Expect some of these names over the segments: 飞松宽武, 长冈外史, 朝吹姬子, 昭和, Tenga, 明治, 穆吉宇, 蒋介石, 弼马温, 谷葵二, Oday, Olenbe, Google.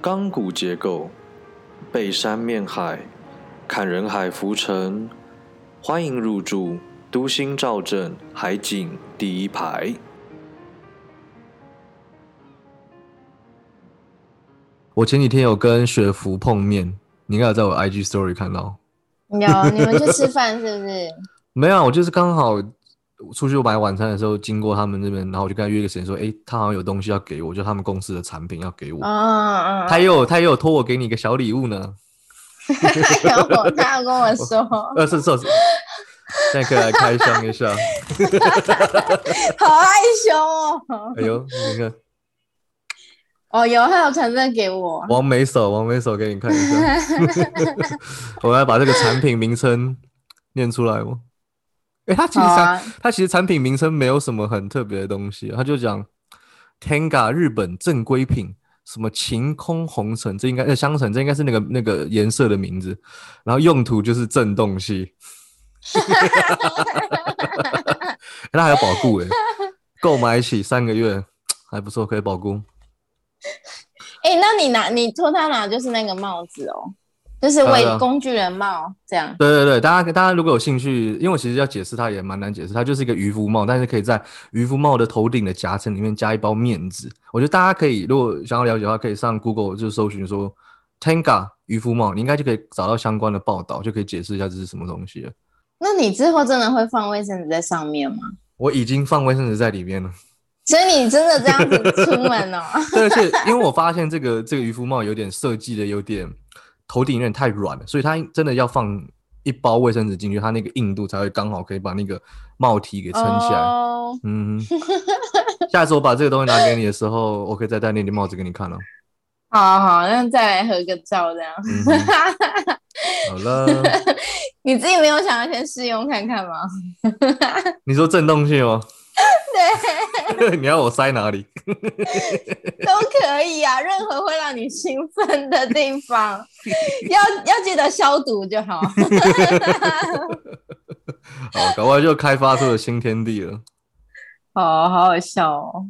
钢骨结构，背山面海，看人海浮沉，欢迎入住都心兆镇海景第一排。我前几天有跟雪芙碰面，你应该有在我 IG Story 看到。有，你们去吃饭是不是？没有，我就是刚好出去买晚餐的时候经过他们这边，然后我就跟他约一个时间说，欸，他好像有东西要给我，就他们公司的产品要给我。哦，他也有托我给你一个小礼物呢。他有跟我说。是。现在可以来开箱一下。好害羞哦。哎呦，你看。哦，有，他有传真给我。王美手给你看一下。我要把这个产品名称念出来吗？欸，他其实产品名称没有什么很特别的东西，他就讲 Tenga 日本正规品，什么晴空红橙，这应该香橙，这应该是那个颜色的名字，然后用途就是震动系。欸，那还有保固欸，购买起3个月，还不错，可以保固。欸，那你托他拿就是那个帽子哦。就是为工具人帽这样。对，大家如果有兴趣，因为我其实要解释它也蛮难解释，它就是一个渔夫帽，但是可以在渔夫帽的头顶的夹层里面加一包面纸。我觉得大家可以，如果想要了解的话，可以上 Google 就搜寻说 Tenga 渔夫帽，你应该就可以找到相关的报道，就可以解释一下这是什么东西了。那你之后真的会放卫生纸在上面吗？我已经放卫生纸在里面了。所以你真的这样子出门哦？对，而且因为我发现这个渔夫帽有点设计的有点。头顶有点太软了，所以它真的要放一包卫生纸进去，它那个硬度才会刚好可以把那个帽体给撑起来。Oh. 嗯，下次我把这个东西拿给你的时候，我可以再戴那顶帽子给你看了。好，那再来合个照这样。好了，你自己没有想要先试用看看吗？你说震动性吗？对，你要我塞哪里？都可以啊，任何会让你兴奋的地方，要记得消毒就好。好，搞不好就开发出了新天地了。好笑哦。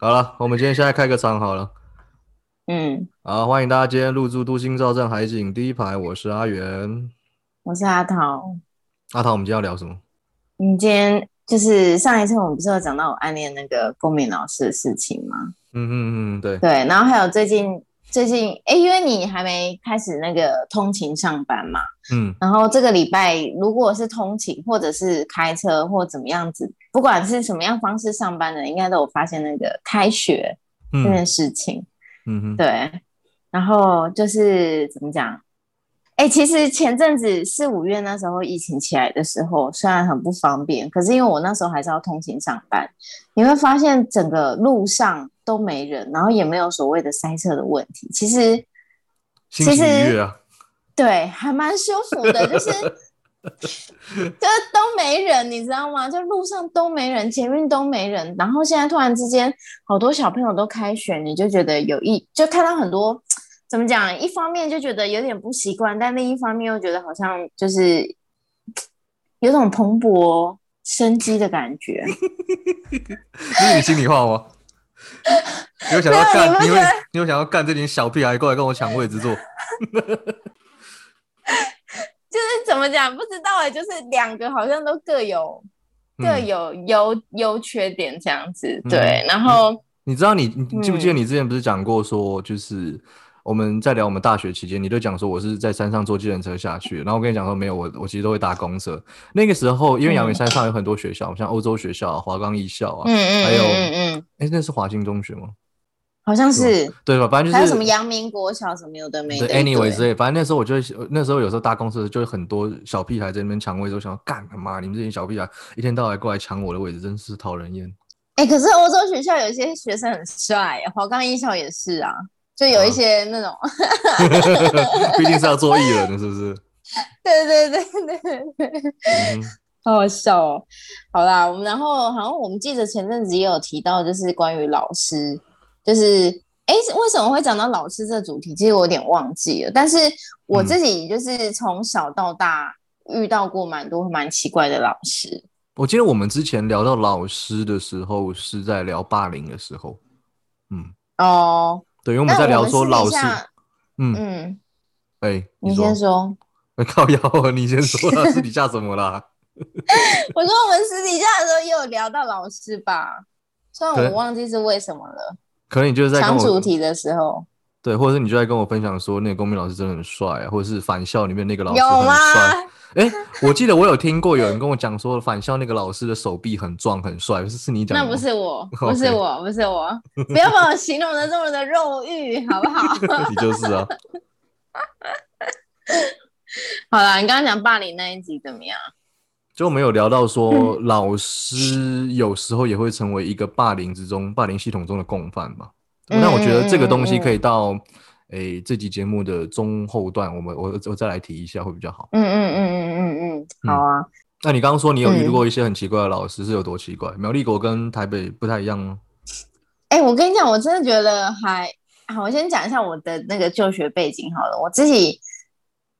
好了，我们今天现在开个场好了。好，欢迎大家今天入住都心兆镇海景第一排，我是阿元，我是阿桃。阿桃，我们今天要聊什么？你今天。就是上一次我们不是有讲到我暗恋那个公民老师的事情吗？对。然后还有最近因为你还没开始那个通勤上班嘛，然后这个礼拜如果是通勤或者是开车或怎么样子，不管是什么样方式上班的，应该都有发现那个开学这件事情。对。然后就是怎么讲？其实前阵子4、5月那时候疫情起来的时候，虽然很不方便，可是因为我那时候还是要通勤上班，你会发现整个路上都没人，然后也没有所谓的塞车的问题。其实心情愉悦啊，对，还蛮舒服的，就是都没人，你知道吗？就路上都没人，捷运都没人，然后现在突然之间好多小朋友都开学，你就觉得就看到很多。怎么讲？一方面就觉得有点不习惯，但另一方面又觉得好像就是有种蓬勃生机的感觉。这是你心里话吗？你有想要干这点小屁孩过来跟我抢位置坐？就是怎么讲？不知道，就是两个好像都各有优缺点这样子。对，然后你知道你记不记得你之前不是讲过说就是。我们在聊我们大学期间，你就讲说我是在山上坐计程车下去，然后我跟你讲说没有，我其实都会搭公车。那个时候，因为阳明山上有很多学校，像欧洲学校啊、华冈艺校啊，还有那是华兴中学吗？好像是，对吧？反正就是还有什么阳明国小什么有的没的。anyway 之类，反正那时候有时候搭公车就会很多小屁孩在那边抢位置，我想要干他妈，你们这些小屁孩一天到晚过来抢我的位置，真是讨人厌。可是欧洲学校有些学生很帅，华冈艺校也是啊。就有一些那种毕竟是要做艺人的是不是？对，好笑哦。好啦，然后好像我们记得前阵子也有提到，就是关于老师，就是为什么会讲到老师这主题，其实我有点忘记了。但是我自己就是从小到大遇到过蛮多蛮奇怪的老师。我记得我们之前聊到老师的时候是在聊霸凌的时候。对，因为我们在聊说老师，嗯，哎，你先说，靠腰，你先说啦，私底下什么啦？我说我们私底下的时候也有聊到老师吧，虽然我忘记是为什么了，可能你就是在讲主题的时候。对，或者是你就在跟我分享说那个公民老师真的很帅啊，或者是返校里面那个老师很帅。哎、欸，我记得我有听过有人跟我讲说返校那个老师的手臂很壮很帅，是你讲的？那不是我，不是我，不是我，不要把我形容的这么的肉欲，好不好？你就是啊。好啦，你刚刚讲霸凌那一集怎么样？就我们有聊到说，老师有时候也会成为一个霸凌系统中的共犯吧。那我觉得这个东西可以到这集节目的中后段，我再来提一下会比较好。好啊。那你刚刚说你有遇过一些很奇怪的老师，是有多奇怪？苗栗国跟台北不太一样吗？我跟你讲，我真的觉得还好。我先讲一下我的那个就学背景好了。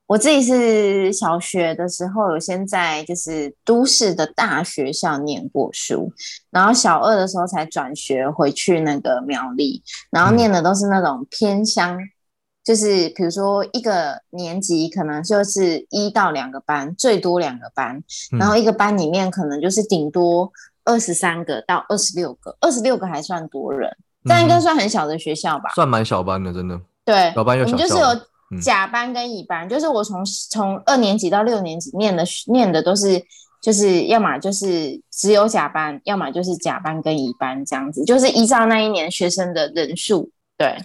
我自己是小学的时候有先在就是都市的大学校念过书，然后小二的时候才转学回去那个苗栗，然后念的都是那种偏乡，就是比如说一个年级可能就是1到2个班，最多2个班，然后一个班里面可能就是顶多23个到26个，26个还算多人，但应该算很小的学校吧，算蛮小班的，真的。对，小班又小校。甲班跟乙班，就是我从2年级到6年级念的都是，就是要么就是只有甲班，要么就是甲班跟乙班这样子，就是依照那一年学生的人数。对，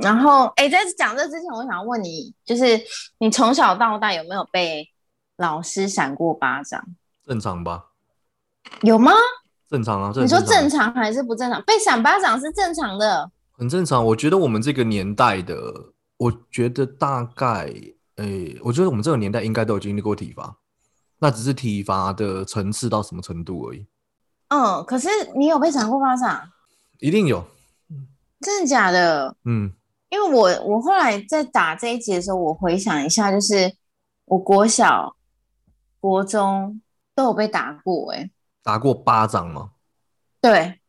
然后在讲这之前，我想问你，就是你从小到大有没有被老师闪过巴掌？正常吧？有吗？正常啊，你说正常还是不正常？被闪巴掌是正常的。很正常，我觉得我们这个年代的，我觉得大概，我觉得我们这个年代应该都有经历过体罚，那只是体罚的层次到什么程度而已。可是你有被闪过巴掌？一定有。真的假的？因为我后来在打这一集的时候，我回想一下，就是我国小、国中都有被打过。打过巴掌吗？对。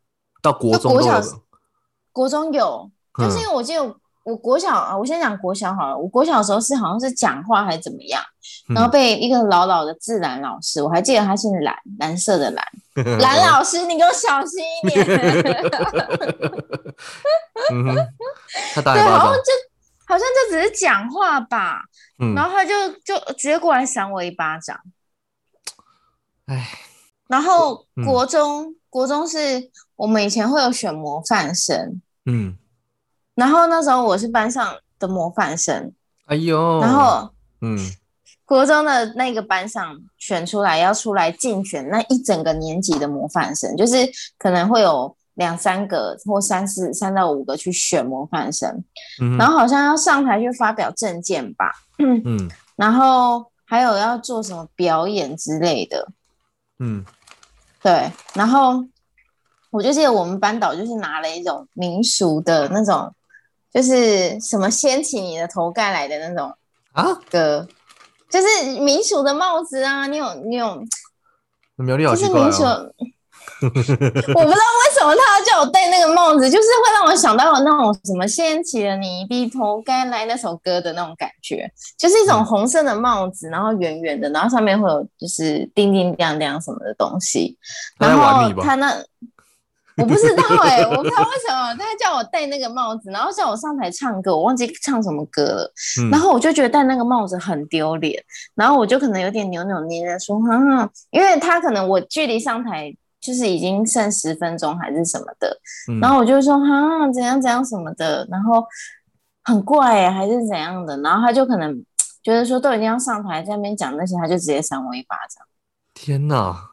到国中都有。国中有，就是因为我记得我国小啊，我先讲国小好了。我国小的时候是好像是讲话还怎么样，然后被一个老老的自然老师，我还记得他姓蓝色的蓝老师，你给我小心一点。他打你巴掌，好像就只是讲话吧，然后他就直接过来扇我一巴掌。然后国中是我们以前会有选模范生，然后那时候我是班上的模范生，哎呦，然后国中的那个班上选出来要出来竞选那一整个年级的模范生，就是可能会有2-3个或3到5个去选模范生，然后好像要上台去发表政见吧，然后还有要做什么表演之类的，对，然后我就记得我们班导就是拿了一种民俗的那种，就是什么掀起你的头盖来的那种歌，就是民俗的帽子啊。你有，苗栗好奇怪哦。就是民俗，我不知道为什么他要叫我戴那个帽子，就是会让我想到那种什么掀起了你的头盖来那首歌的那种感觉，就是一种红色的帽子，然后圆圆的，然后上面会有就是叮叮当当什么的东西。然后他那。我不知道我不知道为什么他叫我戴那个帽子，然后叫我上台唱歌，我忘记唱什么歌了，然后我就觉得戴那个帽子很丢脸，然后我就可能有点扭扭捏捏说因为他可能我距离上台就是已经剩10分钟还是什么的，然后我就说怎样怎样什么的，然后很怪还是怎样的，然后他就可能觉得说都已经要上台在那边讲那些，他就直接扇我一巴掌。天哪！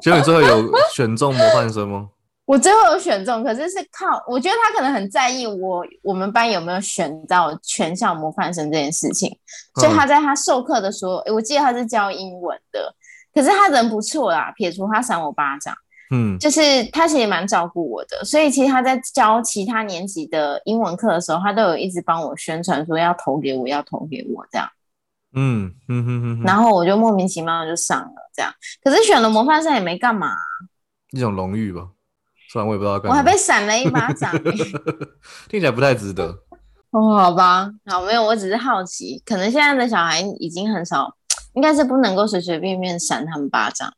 结果你最后有选中模范生吗？我最后有选中，可是是靠我觉得他可能很在意我们班有没有选到全校模范生这件事情，所以他在他授课的时候，我记得他是教英文的，可是他人不错啦，撇除他扇我巴掌，就是他其实蛮照顾我的，所以其实他在教其他年级的英文课的时候，他都有一直帮我宣传说要投给我，要投给我这样。然后我就莫名其妙就上了这样，可是选了模范生也没干嘛，一种荣誉吧。虽然我也不知道干嘛。我还被闪了一巴掌、欸，听起来不太值得。哦，好吧，好，没有，我只是好奇，可能现在的小孩已经很少，应该是不能够随随便便闪他们巴掌。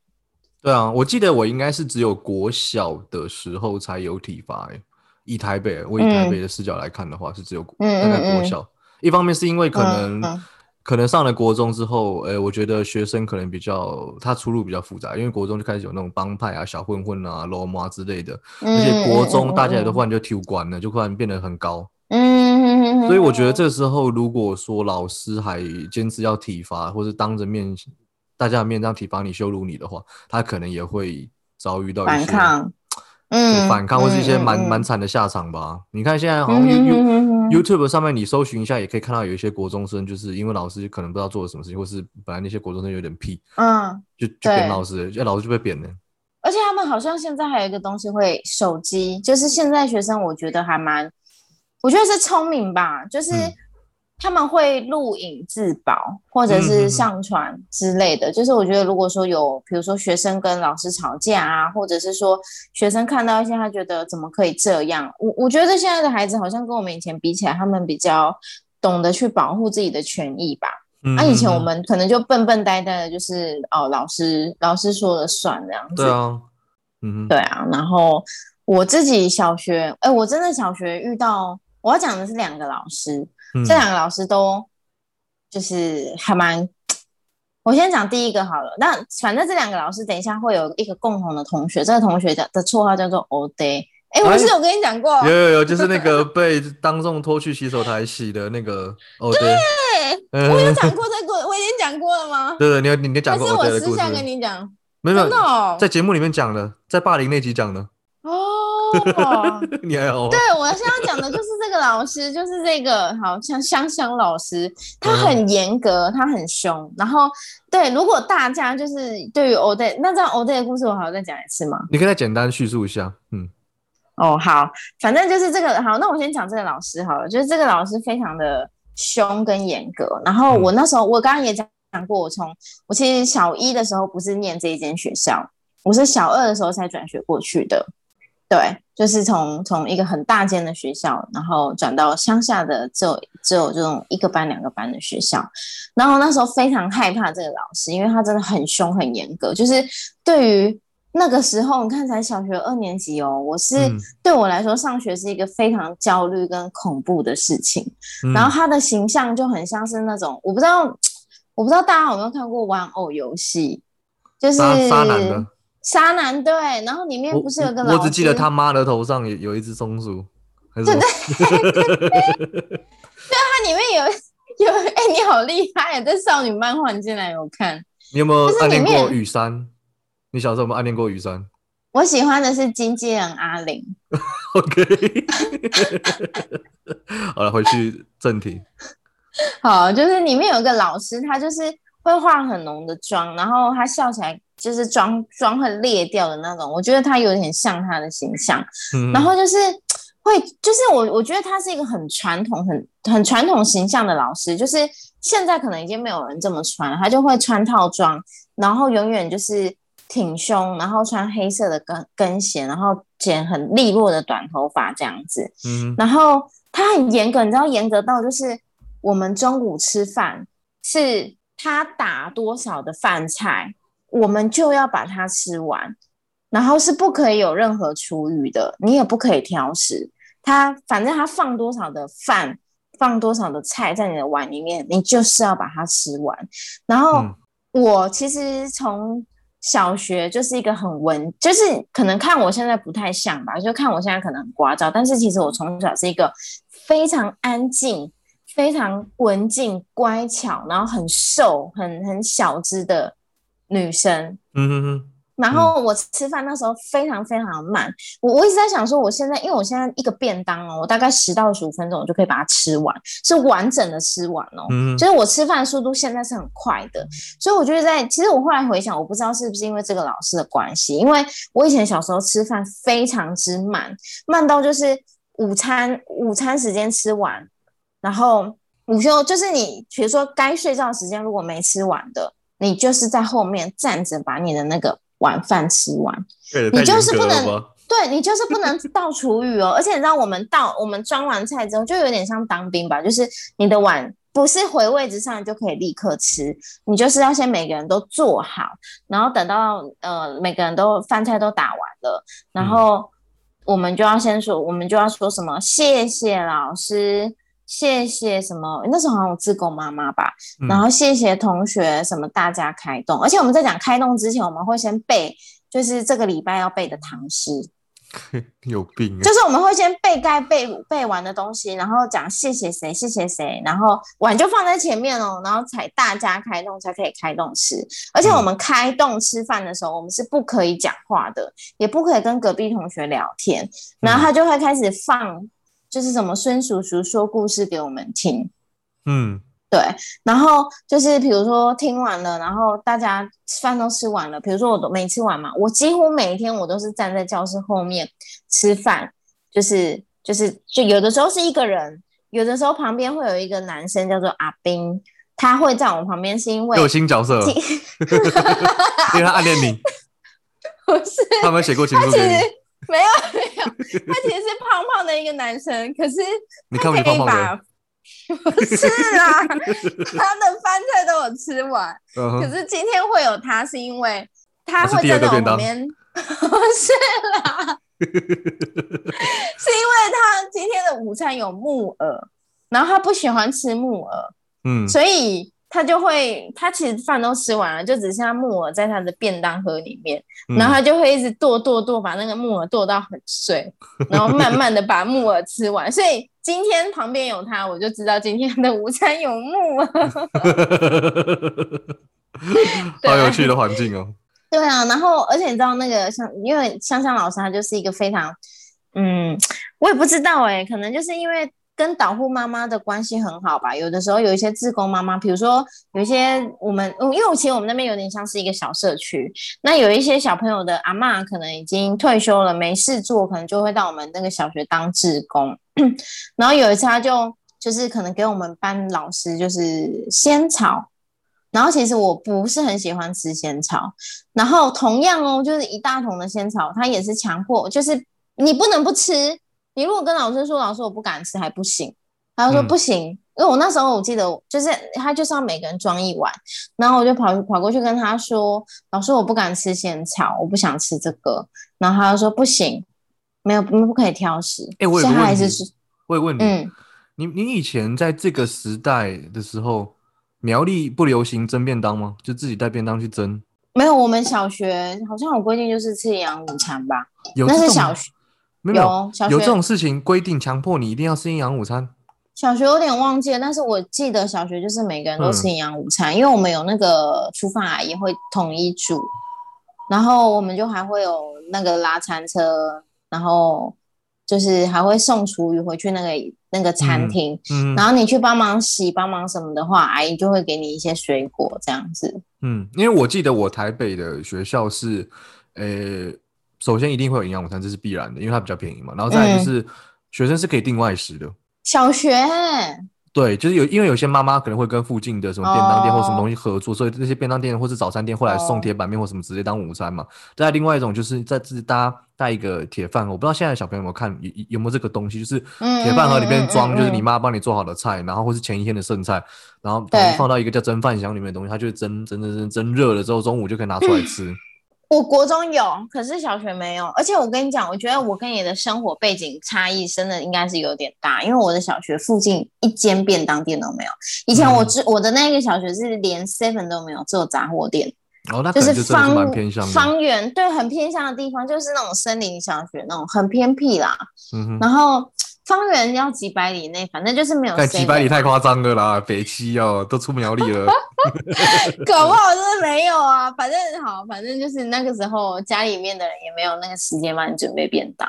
对啊，我记得我应该是只有国小的时候才有体罚、欸。以台北，我以台北的视角来看的话，是只有大概国小。一方面是因为可能上了国中之后，我觉得学生可能比较他出路比较复杂，因为国中就开始有那种帮派啊、小混混啊、罗马之类的，而且国中大家也都忽然就体管了，就忽然变得很高。所以我觉得这时候如果说老师还坚持要体罚，或是当着面大家的面这样体罚你、羞辱你的话，他可能也会遭遇到一些反抗。反抗或是一些蛮惨的下场吧。你看现在好像 YouTube 上面你搜寻一下也可以看到有一些国中生就是因为老师可能不知道做了什么事情，或是本来那些国中生有点屁，就扁老师，老师就被扁了。而且他们好像现在还有一个东西会手机，就是现在学生我觉得还蛮，我觉得是聪明吧，就是他们会录影自保或者是上传之类的，就是我觉得如果说有比如说学生跟老师吵架啊，或者是说学生看到一些他觉得怎么可以这样，我觉得现在的孩子好像跟我们以前比起来，他们比较懂得去保护自己的权益吧。以前我们可能就笨笨呆呆的，就是哦老师说了算这样子。对啊，对啊。然后我自己小学，我真的小学遇到我要讲的是两个老师。这两个老师都就是还蛮，我先讲第一个好了。那反正这两个老师等一下会有一个共同的同学，这个同学的绰号叫做 Oday。我不是有跟你讲过，有，就是那个被当众拖去洗手台洗的那个 Oday。对，我有讲过这个，我已经讲过了吗？对，你讲过 Oday的故事。可是我私下跟你讲，没有、哦，在节目里面讲的，在霸凌那集讲的。你还好？对，我现在讲的就是这个老师，就是这个好像香老师，他很严格，他很凶。然后对，如果大家就是对于 Oday， 那这样 Oday 的故事，我还要再讲一次吗？你可以再简单叙述一下。好，反正就是这个好。那我先讲这个老师好了，就是这个老师非常的凶跟严格。然后我那时候，我刚刚也讲过，我其实小一的时候不是念这一间学校，我是小二的时候才转学过去的。对，就是从一个很大间的学校，然后转到乡下的只有这种一个班两个班的学校。然后那时候非常害怕这个老师，因为他真的很凶很严格。就是对于那个时候，你看才小学二年级哦，对我来说上学是一个非常焦虑跟恐怖的事情。然后他的形象就很像是那种，我不知道大家有没有看过玩偶游戏，就是渣男的。沙男，对，然后里面不是有个老师，我只记得他妈的头上有一只松鼠，对，他里面有你好厉害，这少女漫画你竟然有看，你有没有暗恋过雨山？你小时候有没有暗恋过雨山？我喜欢的是经纪人阿玲。OK， 好了，回去正题。好，就是里面有个老师，他就是会化很浓的妆，然后他笑起来。就是妆会裂掉的那种，我觉得他有点像他的形象。然后就是会，就是我觉得他是一个很传统、很传统形象的老师，就是现在可能已经没有人这么穿，他就会穿套装，然后永远就是挺胸，然后穿黑色的跟鞋，然后剪很利落的短头发这样子。然后他很严格，你知道严格到就是我们中午吃饭是他打多少的饭菜。我们就要把它吃完，然后是不可以有任何厨余的，你也不可以挑食。反正他放多少的饭，放多少的菜在你的碗里面，你就是要把它吃完。然后我其实从小学就是一个很就是可能看我现在不太像吧，就看我现在可能很聒噪，但是其实我从小是一个非常安静、非常文静、乖巧，然后很瘦、很小只的。女生，然后我吃饭那时候非常非常慢，我一直在想说，因为我现在一个便当我大概10到15分钟我就可以把它吃完，是完整的吃完就是我吃饭的速度现在是很快的，所以我觉得其实我后来回想，我不知道是不是因为这个老师的关系，因为我以前小时候吃饭非常之慢到就是午餐时间吃完，然后午休就是你比如说该睡觉的时间如果没吃完的。你就是在后面站着把你的那个晚饭吃完，你就是不能，对，你就是不能倒厨余哦。而且你知道我们装完菜之后就有点像当兵吧，就是你的碗不是回位置上你就可以立刻吃，你就是要先每个人都做好，然后等到每个人都饭菜都打完了，然后我们就要说什么谢谢老师，谢谢什么，那时候好像有志工妈妈吧，然后谢谢同学什么，大家开动。而且我们在讲开动之前，我们会先背就是这个礼拜要背的唐诗。有病、啊！就是我们会先背该背完的东西，然后讲谢谢谁谢谢谁，然后碗就放在前面哦，然后才大家开动才可以开动吃。而且我们开动吃饭的时候，我们是不可以讲话的，也不可以跟隔壁同学聊天。然后他就会开始放，就是什么孙叔叔说故事给我们听。嗯。对，然后就是比如说听完了，然后大家饭都吃完了，比如说我都没吃完嘛，我几乎每一天我都是站在教室后面吃饭，就有的时候是一个人，有的时候旁边会有一个男生叫做阿兵，他会在我旁边是因为有新角色了因为他暗恋你不是他没有写过情书给你没有他其实是胖胖的一个男生，可是他可以把你看我胖胖的不是啦，他的饭菜都有吃完，可是今天会有他是因为他会站在我旁边，不是啦，是因为他今天的午餐有木耳，然后他不喜欢吃木耳，所以他其实饭都吃完了，就只剩下木耳在他的便当盒里面，然后他就会一直剁，把那个木耳剁到很碎，然后慢慢的把木耳吃完，所以。今天旁边有他，我就知道今天的午餐有木了好有趣的环境哦。对啊，然后而且你知道那个因为香香老师他就是一个非常我也不知道欸，可能就是因为跟导护妈妈的关系很好吧，有的时候有一些志工妈妈，比如说有一些我们因为其实我们那边有点像是一个小社区，那有一些小朋友的阿嬷可能已经退休了没事做，可能就会到我们那个小学当志工然后有一次他就是可能给我们班老师就是仙草，然后其实我不是很喜欢吃仙草，然后同样哦就是一大桶的仙草，他也是强迫就是你不能不吃，你如果跟老师说老师我不敢吃还不行，他就说不行，因为我那时候我记得就是他就是要每个人装一碗，然后我就跑过去跟他说老师我不敢吃仙草，我不想吃这个，然后他就说不行，没有不可以挑食。我有个问题，你以前在这个时代的时候，苗栗不流行蒸便当吗？就自己带便当去蒸？没有，我们小学好像有规定就是吃营养午餐吧，那是小学。有这种事情规定强迫你一定要吃营养午餐？小学有点忘记了，但是我记得小学就是每个人都吃营养午餐，因为我们有那个厨房阿姨会统一煮，然后我们就还会有那个拉餐车，然后就是还会送厨余回去那个餐厅，然后你去帮忙洗帮忙什么的话，阿姨就会给你一些水果这样子。因为我记得我台北的学校是首先一定会有营养午餐，这是必然的，因为它比较便宜嘛。然后再来就是学生是可以订外食的。小学对，就是因为有些妈妈可能会跟附近的什么便当店或什么东西合作，所以这些便当店或是早餐店会来送铁板面或什么直接当午餐嘛。再来另外一种就是在自己带一个铁饭，我不知道现在小朋友有没有看有没有这个东西，就是铁饭盒里面装就是你妈帮你做好的菜，然后或是前一天的剩菜，然后放到一个叫蒸饭箱里面的东西，它就蒸热了之后中午就可以拿出来吃。我国中有，可是小学没有。而且我跟你讲，我觉得我跟你的生活背景差异真的应该是有点大，因为我的小学附近一间便当店都没有。以前我的那个小学是连 7 都没有，只有杂货店。哦，那可能就真的是蛮偏向的，方圆，对，很偏向的地方，就是那种森林小学那种，很偏僻啦。然后方圆要几百里内，反正就是没有。但几百里太夸张了啦，北七哦，都出苗栗了。搞不好真的没有啊，反正就是那个时候家里面的人也没有那个时间帮你准备便当。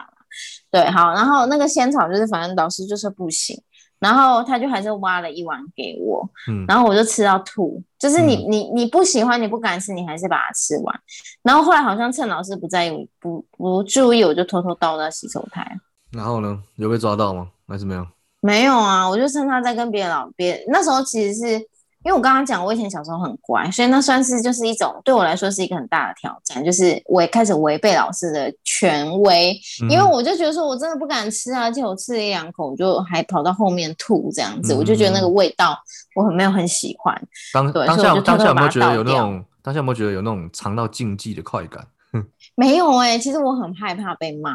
对，好，然后那个仙草就是反正老师就说不行，然后他就还是挖了一碗给我，然后我就吃到吐，就是你不喜欢你不敢吃，你还是把它吃完。然后后来好像趁老师不在意不注意，我就偷偷倒到洗手台。然后呢？有被抓到吗？还是没有？没有啊！我就趁他在跟别人那时候其实是因为我刚刚讲我以前小时候很乖，所以那算是就是一种对我来说是一个很大的挑战，就是我也开始违背老师的权威，因为我就觉得说我真的不敢吃啊，而且我吃了一两口我就还跑到后面吐这样子，我就觉得那个味道我很没有很喜欢。当下有没有觉得有那种尝到禁忌的快感？没有欸，其实我很害怕被骂，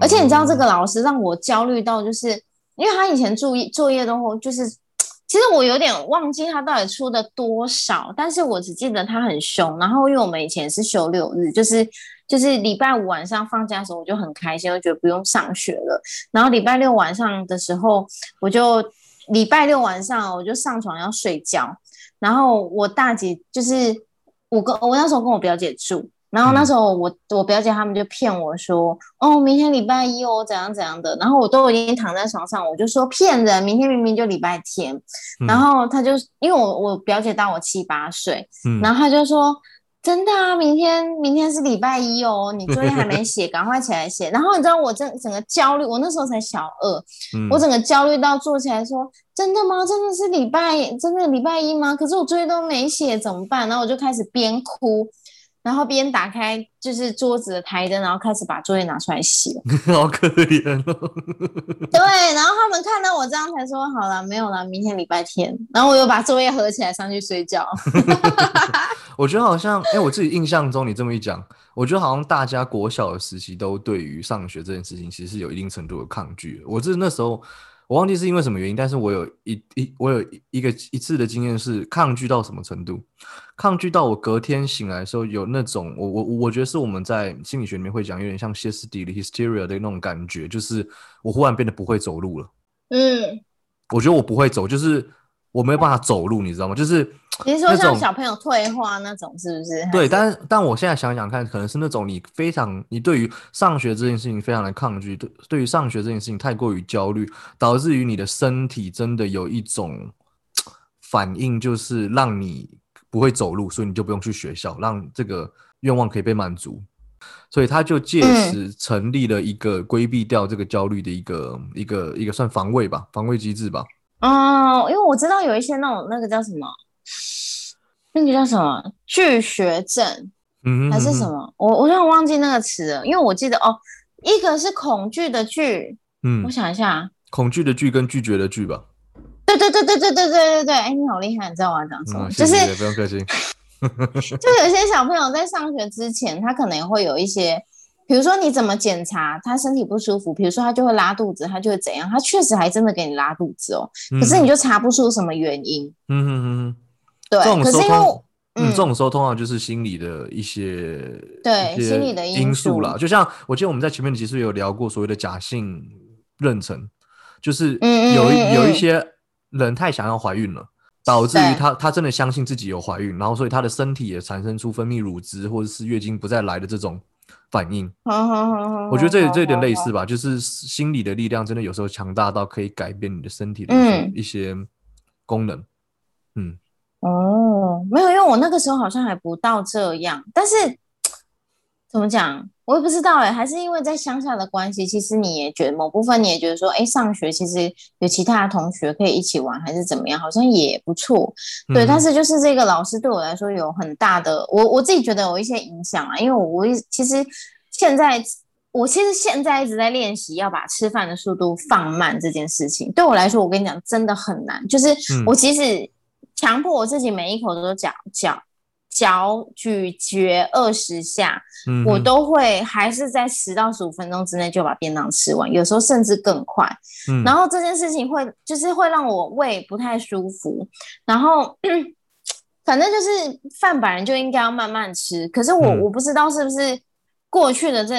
而且你知道这个老师让我焦虑到，就是因为他以前作业都就是其实我有点忘记他到底出的多少，但是我只记得他很凶。然后因为我们以前是休6日，就是礼拜五晚上放假的时候我就很开心，我觉得不用上学了。然后礼拜六晚上的时候，我就上床要睡觉。然后我大姐就是我那时候跟我表姐住，然后那时候我表姐他们就骗我说，哦，明天礼拜一哦，怎样怎样的。然后我都已经躺在床上，我就说骗人，明天明明就礼拜天。然后他就因为我表姐大我7、8岁，然后他就说真的啊，明天是礼拜一哦，你作业还没写，赶快起来写。然后你知道我整个焦虑，我那时候才小2，我整个焦虑到坐起来说，真的吗？真的礼拜一吗？可是我作业都没写，怎么办？然后我就开始边哭，然后边打开就是桌子的台灯，然后开始把作业拿出来写。好可怜哦。对，然后他们看到我这样才说，好了，没有了，明天礼拜天。然后我又把作业合起来上去睡觉。我觉得好像我自己印象中你这么一讲，我觉得好像大家国小的时期都对于上学这件事情其实是有一定程度的抗拒的。我是那时候我忘记是因为什么原因，但是我有一次的经验是抗拒到什么程度？抗拒到我隔天醒来的时候有那种我觉得是我们在心理学里面会讲有点像歇斯底里 hysteria 的那种感觉，就是我忽然变得不会走路了。我觉得我不会走，就是我没有办法走路，你知道吗？就是你是说像小朋友退化那种，是不是？对，但我现在想想看，可能是那种你对于上学这件事情非常的抗拒，对于上学这件事情太过于焦虑，导致于你的身体真的有一种反应，就是让你不会走路，所以你就不用去学校，让这个愿望可以被满足。所以他就借此成立了一个规避掉这个焦虑的一个算防卫机制吧。哦，因为我知道有一些那种那个叫什么拒学症，还是什么，我有点忘记那个词了，因为我记得一个是恐惧的惧，我想一下，恐惧的惧跟拒绝的拒吧。对，哎，你好厉害，你知道我要讲什么？就是不用客气。就有些小朋友在上学之前，他可能也会有一些。比如说你怎么检查他身体不舒服，比如说他就会拉肚子，他就会怎样，他确实还真的给你拉肚子哦，可是你就查不出什么原因。对，可是因为这种时候通常就是心理的一些心理的因素啦。就像我记得我们在前面其实有聊过所谓的假性妊娠，就是有一些人太想要怀孕了，导致于他真的相信自己有怀孕，然后所以他的身体也产生出分泌乳汁或者是月经不再来的这种反应。我觉得这有点类似吧，就是心理的力量真的有时候强大到可以改变你的身体的一些功能。没有，因为我那个时候好像还不到这样，但是怎么讲我也不知道还是因为在乡下的关系，其实你也觉得某部分你也觉得说上学其实有其他的同学可以一起玩还是怎么样，好像也不错。对，但是就是这个老师对我来说有很大的，我自己觉得有一些影响啊，因为我其实现在一直在练习要把吃饭的速度放慢这件事情，对我来说我跟你讲真的很难，就是我其实强迫我自己每一口都嚼咀嚼20下，我都会还是在10到15分钟之内就把便当吃完，有时候甚至更快。然后这件事情会让我胃不太舒服，然后反正就是饭本来就应该要慢慢吃，可是我不知道是不是过去的这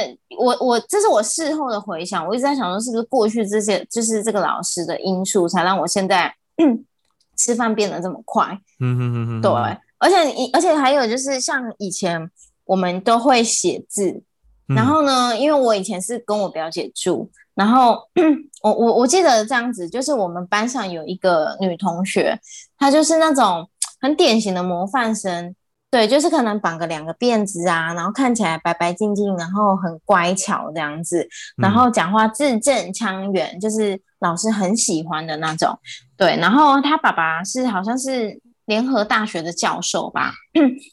是我事后的回想，我一直在想说是不是过去这些就是这个老师的因素才让我现在吃饭变得这么快。对。而且还有就是像以前我们都会写字，然后呢因为我以前是跟我表姐住，然后我记得这样子，就是我们班上有一个女同学，她就是那种很典型的模范生。对，就是可能绑个2个辫子啊，然后看起来白白净净，然后很乖巧这样子，然后讲话字正腔圆，就是老师很喜欢的那种。对，然后她爸爸是好像是联合大学的教授吧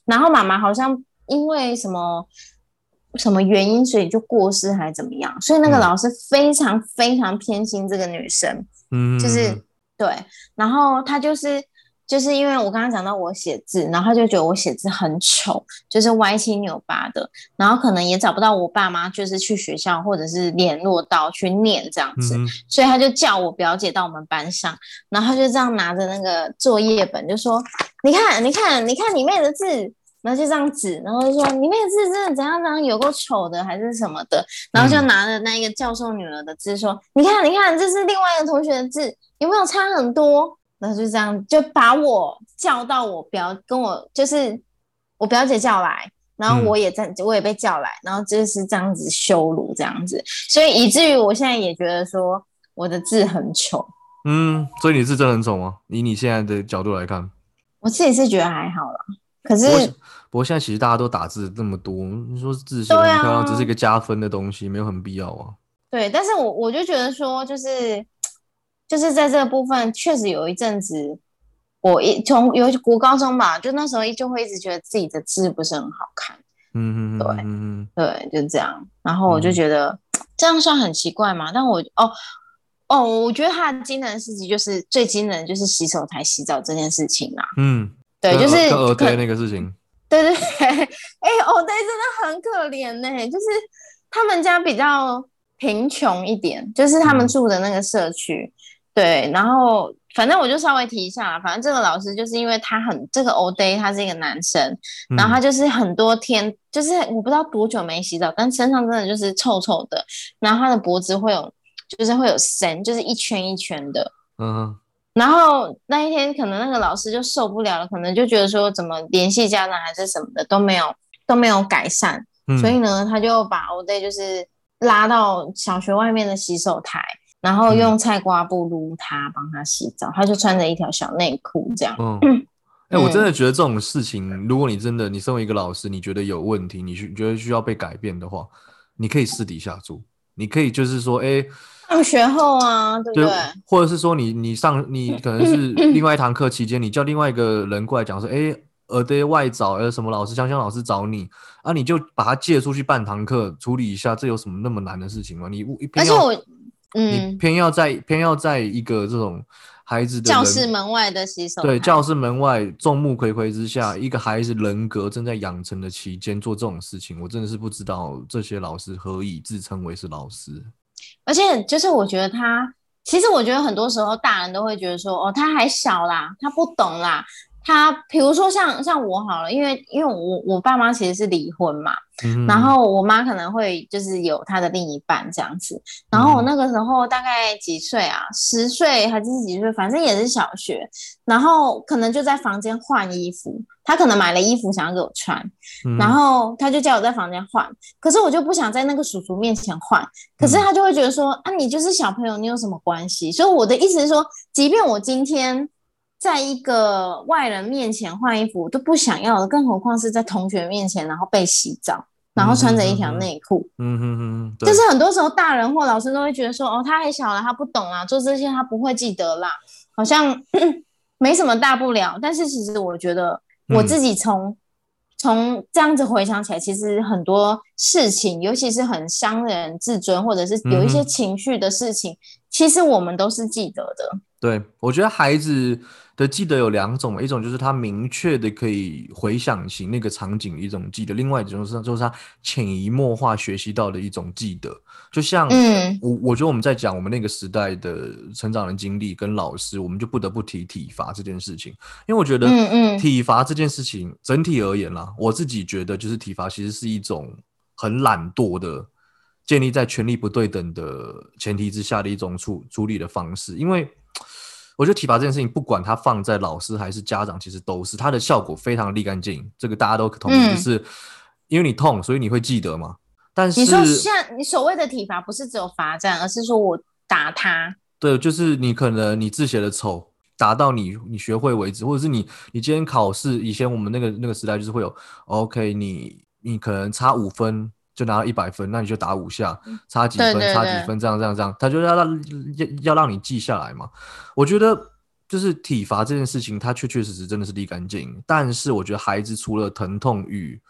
然后妈妈好像因为什么原因所以就过世还怎么样，所以那个老师非常非常偏心这个女生，嗯，就是对，然后她就是因为我刚刚讲到我写字，然后他就觉得我写字很丑，就是歪七扭八的，然后可能也找不到我爸妈就是去学校或者是联络到去念这样子，所以他就叫我表姐到我们班上，然后他就这样拿着那个作业本就说你看你妹的字，然后就这样指，然后就说你妹的字真的怎样有够丑的还是什么的，然后就拿着那个教授女儿的字说你看这是另外一个同学的字，有没有差很多，然后就这样就把我叫到我表跟我就是我表姐叫来，然后我也被叫来，然后就是这样子羞辱这样子，所以以至于我现在也觉得说我的字很丑。嗯，所以你字真的很丑吗？以你现在的角度来看，我自己是觉得还好啦。可是不过现在其实大家都打字那么多，你说字写得很漂亮，只是一个加分的东西，没有很必要啊。对，但是我就觉得说就是在这个部分，确实有一阵子，我从有国高中吧，就那时候就会一直觉得自己的字不是很好看，嗯嗯，对对，就这样。然后我就觉得这样算很奇怪嘛，但我我觉得他的惊人事迹就是最惊人就是洗手台洗澡这件事情啦，嗯，对，就是Oday那个事情，对对对，Oday真的很可怜呢，就是他们家比较贫穷一点，就是他们住的那个社区。对，然后反正我就稍微提一下啦，反正这个老师就是因为他这个 Oday 他是一个男生，然后他就是很多天就是我不知道多久没洗澡，但身上真的就是臭臭的，然后他的脖子会有绳，就是一圈一圈的，嗯，然后那一天可能那个老师就受不了了，可能就觉得说怎么联系家长还是什么的都没有改善，所以呢他就把 Oday 就是拉到小学外面的洗手台，然后用菜瓜布撸他，帮他洗澡，他就穿着一条小内裤这样。我真的觉得这种事情，如果你身为一个老师，你觉得有问题，你觉得需要被改变的话，你可以私底下做，你可以就是说，上学后啊，对不对？或者是说你可能是另外一堂课期间，你叫另外一个人过来讲说，Oday外找什么老师，香老师找你啊，你就把他借出去半堂课处理一下，这有什么那么难的事情吗？你偏要在一个这种孩子的教室门外的洗手台，对，教室门外众目睽睽之下，一个孩子人格正在养成的期间做这种事情，我真的是不知道这些老师何以自称为是老师。而且就是我觉得其实我觉得很多时候大人都会觉得说，哦，他还小啦，他不懂啦。他比如说像我好了，因为我爸妈其实是离婚嘛，然后我妈可能会就是有她的另一半这样子，然后我那个时候大概几岁啊，10岁还是几岁，反正也是小学，然后可能就在房间换衣服，她可能买了衣服想要给我穿，然后她就叫我在房间换，可是我就不想在那个叔叔面前换，可是她就会觉得说，啊，你就是小朋友，你有什么关系？所以我的意思是说，即便我今天在一个外人面前换衣服我都不想要的，更何况是在同学面前然后被洗澡，然后穿着一条内裤，就是很多时候大人或老师都会觉得说，哦，他还小了，他不懂啦，做这些他不会记得啦，好像没什么大不了，但是其实我觉得我自己从这样子回想起来，其实很多事情尤其是很伤人自尊或者是有一些情绪的事情，其实我们都是记得的。对，我觉得孩子的记得有两种，一种就是他明确的可以回想起那个场景一种记得，另外一种就是他潜移默化学习到的一种记得。就像我觉得我们在讲我们那个时代的成长的经历跟老师，我们就不得不提体罚这件事情，因为我觉得体罚这件事情整体而言啦，我自己觉得就是体罚其实是一种很懒惰的建立在权力不对等的前提之下的一种处理的方式，因为我觉得体罚这件事情，不管它放在老师还是家长，其实都是它的效果非常立竿见影，这个大家都同意，就是因为你痛，所以你会记得嘛。但是你说像你所谓的体罚，不是只有罚站，而是说我打他。对，就是你可能你字写的丑，打到你学会为止，或者是你今天考试，以前我们那个时代就是会有 ，OK， 你可能差5分。就拿到100分，那你就打5下，差几分，对对对，差几分，这样，他就要让你记下来嘛。我觉得就是体罚这件事情，它确确实实真的是立竿见影。但是我觉得孩子除了疼痛与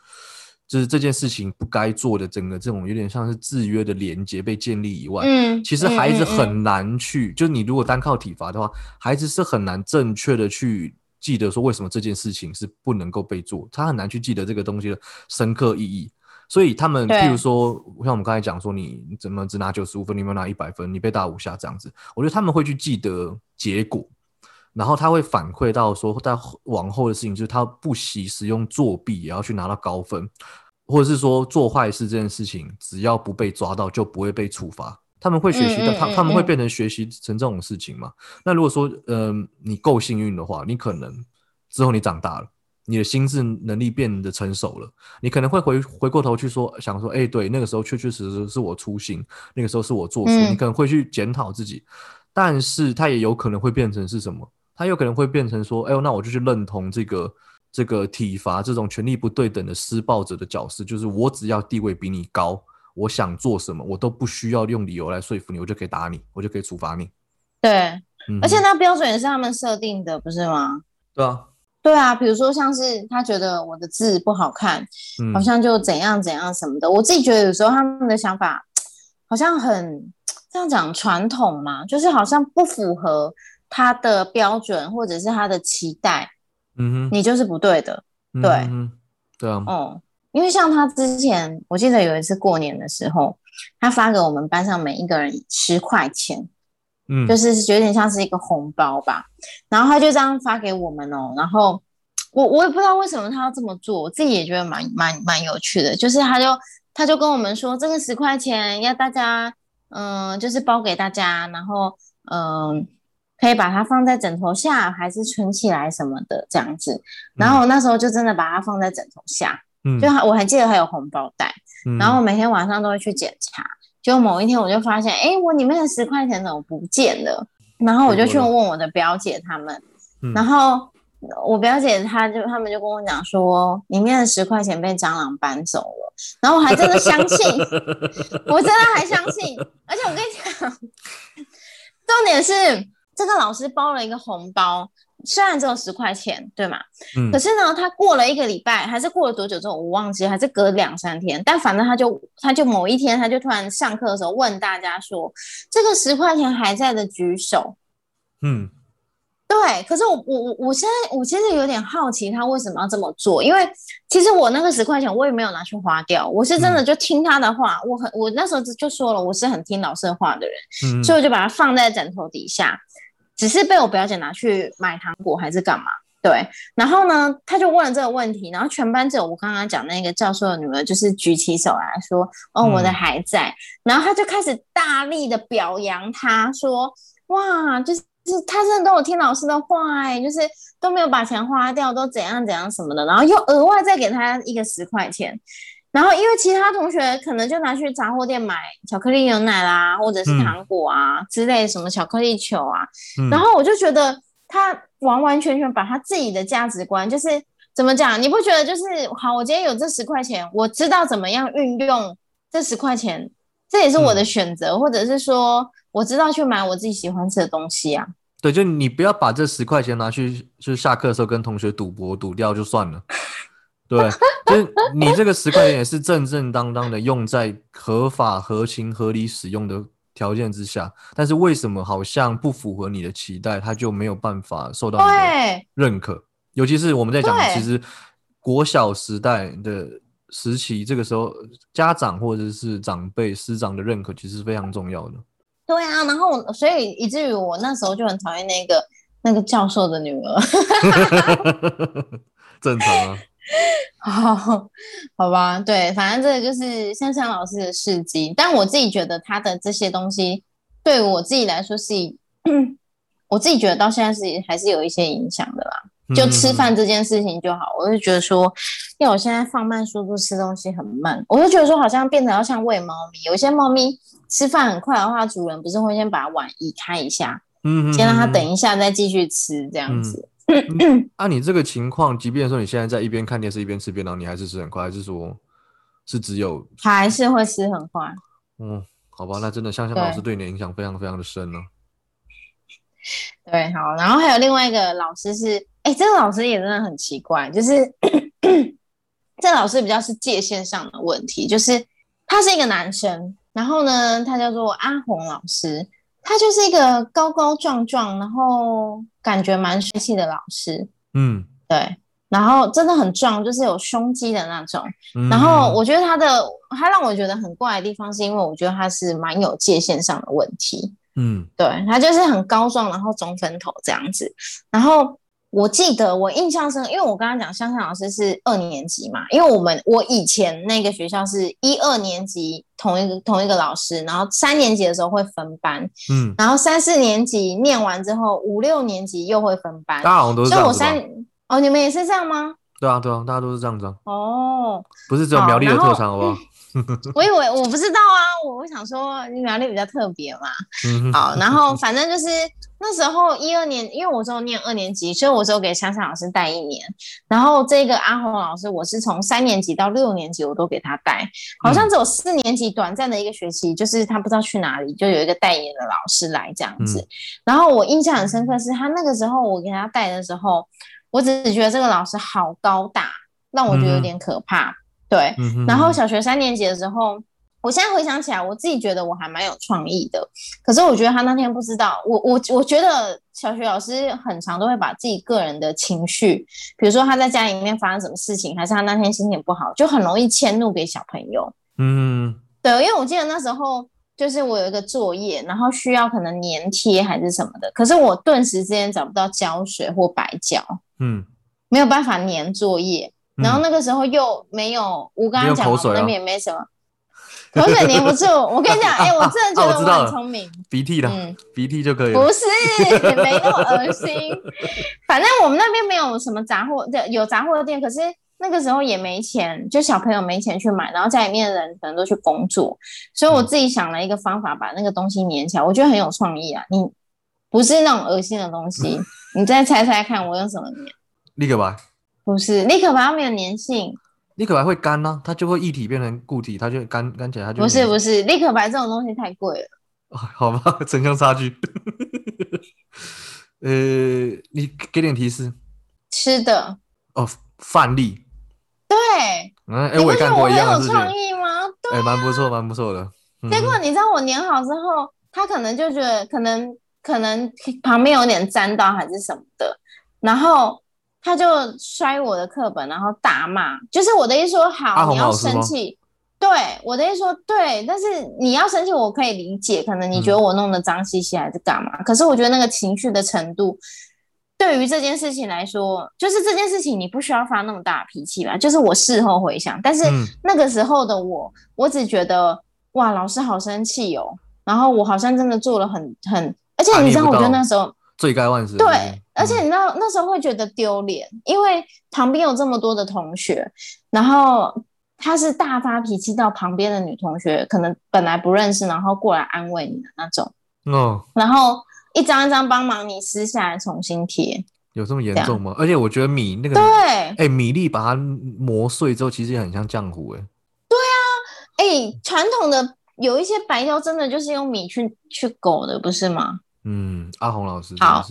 就是这件事情不该做的整个这种有点像是制约的连结被建立以外，其实孩子很难去，就是你如果单靠体罚的话，孩子是很难正确的去记得说为什么这件事情是不能够被做，他很难去记得这个东西的深刻意义。所以他们譬如说像我们刚才讲说你怎么只拿95分，你没有拿100分，你被打5下这样子，我觉得他们会去记得结果，然后他会反馈到说在往后的事情，就是他不惜使用作弊也要去拿到高分，或者是说做坏事这件事情只要不被抓到就不会被处罚，他们会学习到他们会变成学习成这种事情嘛。那如果说你够幸运的话，你可能之后你长大了，你的心智能力变得成熟了，你可能会回过头去说想说对，那个时候确确实实是我粗心，那个时候是我做错，你可能会去检讨自己。但是他也有可能会变成是什么，他有可能会变成说那我就去认同这个体罚这种权力不对等的施暴者的角色，就是我只要地位比你高，我想做什么我都不需要用理由来说服你，我就可以打你，我就可以处罚你。对，而且那标准也是他们设定的不是吗？对啊对啊，比如说像是他觉得我的字不好看，好像就怎样怎样什么的。我自己觉得有时候他们的想法好像很这样讲传统嘛，就是好像不符合他的标准或者是他的期待，你就是不对的。对，对啊，因为像他之前我记得有一次过年的时候，他发给我们班上每一个人10块钱，就是有点像是一个红包吧，然后他就这样发给我们然后我也不知道为什么他要这么做，我自己也觉得蛮有趣的，就是他就跟我们说这个10块钱要大家就是包给大家，然后可以把它放在枕头下还是存起来什么的这样子。然后我那时候就真的把它放在枕头下，就我还记得还有红包袋，然后我每天晚上都会去检查，就某一天我就发现我里面的10块钱怎么不见了，然后我就去问我的表姐他们，然后我表姐他们就跟我讲说里面的10块钱被蟑螂搬走了，然后我还真的相信我真的还相信。而且我跟你讲重点是这个老师包了一个红包，虽然只有10块钱对吗？可是呢他过了1个礼拜还是过了多久之后我忘记，还是隔2-3天，但反正他就某一天他就突然上课的时候问大家说这个10块钱还在的举手。对，可是我现在我其实有点好奇他为什么要这么做，因为其实我那个10块钱我也没有拿去花掉，我是真的就听他的话，我那时候就说了我是很听老师的话的人，所以我就把它放在枕头底下，只是被我表姐拿去买糖果还是干嘛。对，然后呢他就问了这个问题，然后全班只有我刚刚讲那个教授的女儿就是举起手来说我的还在，然后他就开始大力的表扬他说哇就是他真的都有听老师的话就是都没有把钱花掉，都怎样怎样什么的，然后又额外再给他一个10块钱，然后因为其他同学可能就拿去杂货店买巧克力牛奶啦或者是糖果啊之类什么巧克力球啊，然后我就觉得他完完全全把他自己的价值观就是怎么讲，你不觉得就是好我今天有这10块钱我知道怎么样运用这10块钱，这也是我的选择，或者是说我知道去买我自己喜欢吃的东西啊。对，就你不要把这10块钱拿去就下课的时候跟同学赌博赌掉就算了对，就是你这个10块钱也是正当当的用在合法合情合理使用的条件之下，但是为什么好像不符合你的期待它就没有办法受到你的认可。尤其是我们在讲其实国小时代的时期，这个时候家长或者是长辈师长的认可其实是非常重要的。对啊，然后所以以至于我那时候就很讨厌那个教授的女儿正常啊好吧，对，反正这个就是香香老师的事迹，但我自己觉得他的这些东西对我自己来说是我自己觉得到现在是还是有一些影响的啦，就吃饭这件事情就好，我就觉得说因为我现在放慢速度吃东西很慢，我就觉得说好像变得要像喂猫咪，有些猫咪吃饭很快的话主人不是会先把碗移开一下先让它等一下再继续吃这样子啊，你这个情况即便说你现在在一边看电视一边吃便当你还是吃很快，还是说是只有还是会吃很快？好吧，那真的香香老师对你的影响非常非常的深啊。对，好，然后还有另外一个老师是，哎，这个老师也真的很奇怪，就是这老师比较是界限上的问题，就是他是一个男生，然后呢，他叫做阿红老师，他就是一个高高壮壮，然后感觉蛮帅气的老师，嗯，对，然后真的很壮，就是有胸肌的那种。然后我觉得他让我觉得很怪的地方，是因为我觉得他是蛮有界限上的问题，嗯，对，他就是很高壮，然后中分头这样子，然后。我记得我印象深，因为我刚刚讲向向老师是2年级嘛，因为我以前那个学校是1、2年级同一个老师，然后3年级的时候会分班，嗯，然后3、4年级念完之后，5、6年级又会分班，大家好像都是这样子吧。所以哦，你们也是这样吗？对啊，对啊，大家都是这样子啊。哦，不是只有苗栗的特长好不好？我以为我不知道啊，我想说苗栗比较特别嘛。好，然后反正就是那时候1、2年，因为我只有念2年级，所以我只有给香香老师带1年。然后这个阿红老师，我是从3年级到6年级我都给他带，好像只有4年级短暂的一个学期，就是他不知道去哪里，就有一个代言的老师来这样子。然后我印象很深刻是他那个时候我给他带的时候，我只是觉得这个老师好高大，让我觉得有点可怕。对，然后小学3年级的时候，我现在回想起来，我自己觉得我还蛮有创意的。可是我觉得他那天不知道，我觉得小学老师很常都会把自己个人的情绪，比如说他在家里面发生什么事情，还是他那天心情不好，就很容易迁怒给小朋友。嗯，对，因为我记得那时候就是我有一个作业，然后需要可能粘贴还是什么的，可是我顿时之间找不到胶水或白胶，嗯，没有办法粘作业。然后那个时候又没有，我刚刚讲我那边也没什么，口水粘不住。我跟你讲，我真的觉得我很聪明，鼻涕啦，鼻涕就可以了。不是，没那么恶心。反正我们那边没有什么杂货，有杂货店，可是那个时候也没钱，就小朋友没钱去买，然后家里面的人可能都去工作，所以我自己想了一个方法，把那个东西粘起来，我觉得很有创意啊。你不是那种恶心的东西，你再猜猜看，我用什么粘？立刻吧。不是，立可白它没有粘性，立可白会干啊，它就会液体变成固体，它就干起来，它就不是不是，立可白这种东西太贵了，哦、好吧，城乡差距。你给点提示，吃的哦，饭粒，对，你不觉得我很有创意吗？对、啊，蛮不错，蛮不错的。结果你知道我粘好之后，他可能就觉得可能旁边有点沾到还是什么的，然后。他就摔我的课本，然后大骂。就是我的意思说，好，你要生气，对，我的意思说对，但是你要生气，我可以理解，可能你觉得我弄得脏兮兮还是干嘛？可是我觉得那个情绪的程度，对于这件事情来说，就是这件事情你不需要发那么大的脾气吧。就是我事后回想，但是那个时候的我只觉得哇，老师好生气哦，然后我好像真的做了很，而且你知道，我觉得那时候。罪该万死。对，而且你知道那时候会觉得丢脸，因为旁边有这么多的同学，然后他是大发脾气到旁边的女同学，可能本来不认识，然后过来安慰你的那种。哦。然后一张一张帮忙你撕下来重新贴。有这么严重吗？而且我觉得那个，对，米粒把它磨碎之后，其实也很像浆糊，对啊，传统的有一些白胶真的就是用米去勾的，不是吗？嗯，阿红老师好，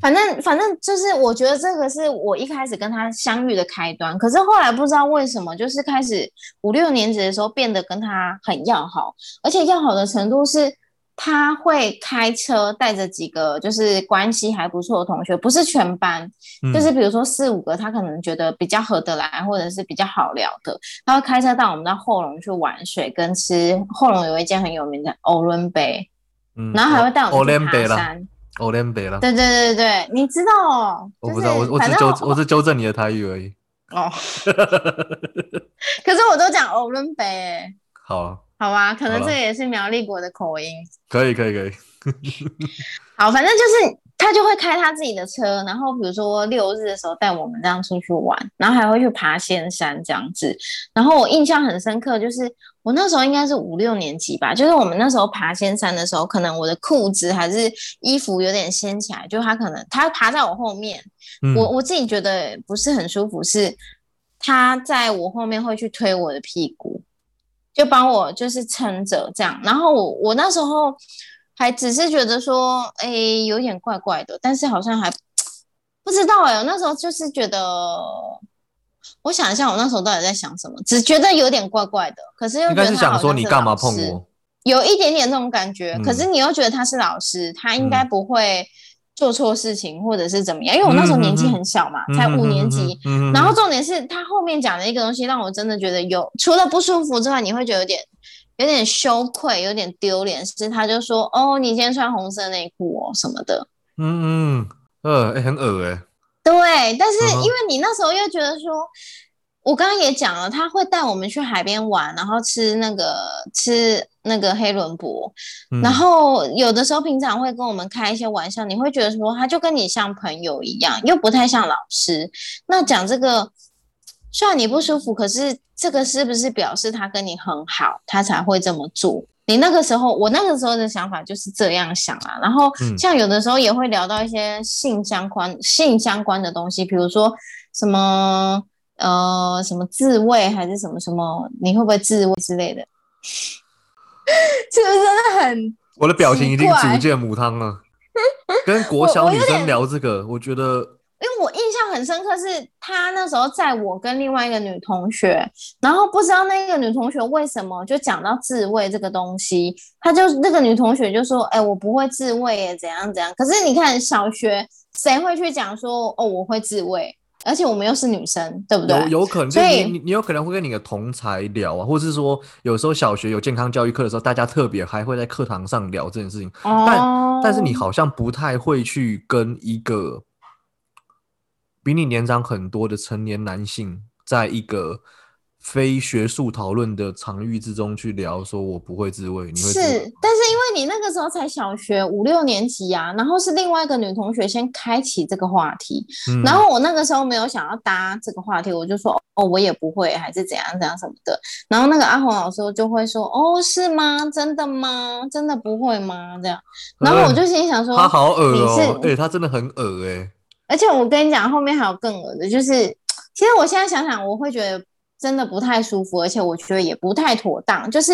反正就是我觉得这个是我一开始跟他相遇的开端，可是后来不知道为什么，就是开始5、6年级的时候变得跟他很要好，而且要好的程度是他会开车带着几个就是关系还不错的同学，不是全班，就是比如说4、5个他可能觉得比较合得来或者是比较好聊的，他会开车到我们到后龙去玩水跟吃，后龙有一间很有名的 Olenbe，然后还会带我们去爬山。Olenbe 啦，对对对对，你知道哦。我不知道，我只纠正你的台语而已。哦，可是我都讲 Olenbe 好吧，可能这也是苗栗国的口音。可以。好，反正就是他就会开他自己的车，然后比如说6日的时候带我们这样出去玩，然后还会去爬仙山这样子。然后我印象很深刻，就是我那时候应该是5、6年级吧，就是我们那时候爬仙山的时候，可能我的裤子还是衣服有点掀起来，就他可能他爬在我后面，我自己觉得不是很舒服，是他在我后面会去推我的屁股，就帮我就是撑着这样。然后我那时候还只是觉得说，哎、欸，有点怪怪的，但是好像还不知道哎、欸。我那时候就是觉得，我想一下，我那时候到底在想什么，只觉得有点怪怪的，可是又觉得他好像是老师，应该是想说你干嘛碰我，有一点点这种感觉。可是你又觉得他是老师，他应该不会做错事情或者是怎么样，因为我那时候年纪很小嘛，才5年级。然后重点是他后面讲的一个东西，让我真的觉得有除了不舒服之外，你会觉得有点羞愧，有点丢脸。是他就说：“哦，你今天穿红色内裤哦，什么的。”很恶哎、欸。对，但是因为你那时候又觉得说，我刚刚也讲了，他会带我们去海边玩，然后吃那个黑轮柏、然后有的时候平常会跟我们开一些玩笑，你会觉得说他就跟你像朋友一样，又不太像老师。那讲这个，虽然你不舒服，可是这个是不是表示他跟你很好，他才会这么做？你那个时候，我那个时候的想法就是这样想啊。然后像有的时候也会聊到一些性相关的东西，比如说什么。什么自慰还是什么什么，你会不会自慰之类的？是不是真的很？我的表情已经逐渐母汤了。跟国小女生聊这个，我觉得，因为我印象很深刻，是她那时候在我跟另外一个女同学，然后不知道那个女同学为什么就讲到自慰这个东西，她就那个女同学就说：“哎、欸，我不会自慰耶，怎样怎样。”可是你看小学谁会去讲说：“哦，我会自慰。”而且我们又是女生，对不对？有可能，所以 你有可能会跟你的同才聊啊，或是说有时候小学有健康教育课的时候，大家特别还会在课堂上聊这件事情。哦、但是你好像不太会去跟一个比你年长很多的成年男性，在一个非学术讨论的场域之中去聊，说我不会自慰，你会自慰？是，但是因为你那个时候才小学5、6年级啊，然后是另外一个女同学先开启这个话题，然后我那个时候没有想要搭这个话题，我就说哦，我也不会，还是怎样怎样什么的。然后那个阿红老师就会说哦，是吗？真的吗？真的不会吗？这样。然后我就心想说，他好恶哦、喔，对、欸，他真的很恶哎、欸。而且我跟你讲，后面还有更恶的，就是其实我现在想想，我会觉得真的不太舒服，而且我觉得也不太妥当。就是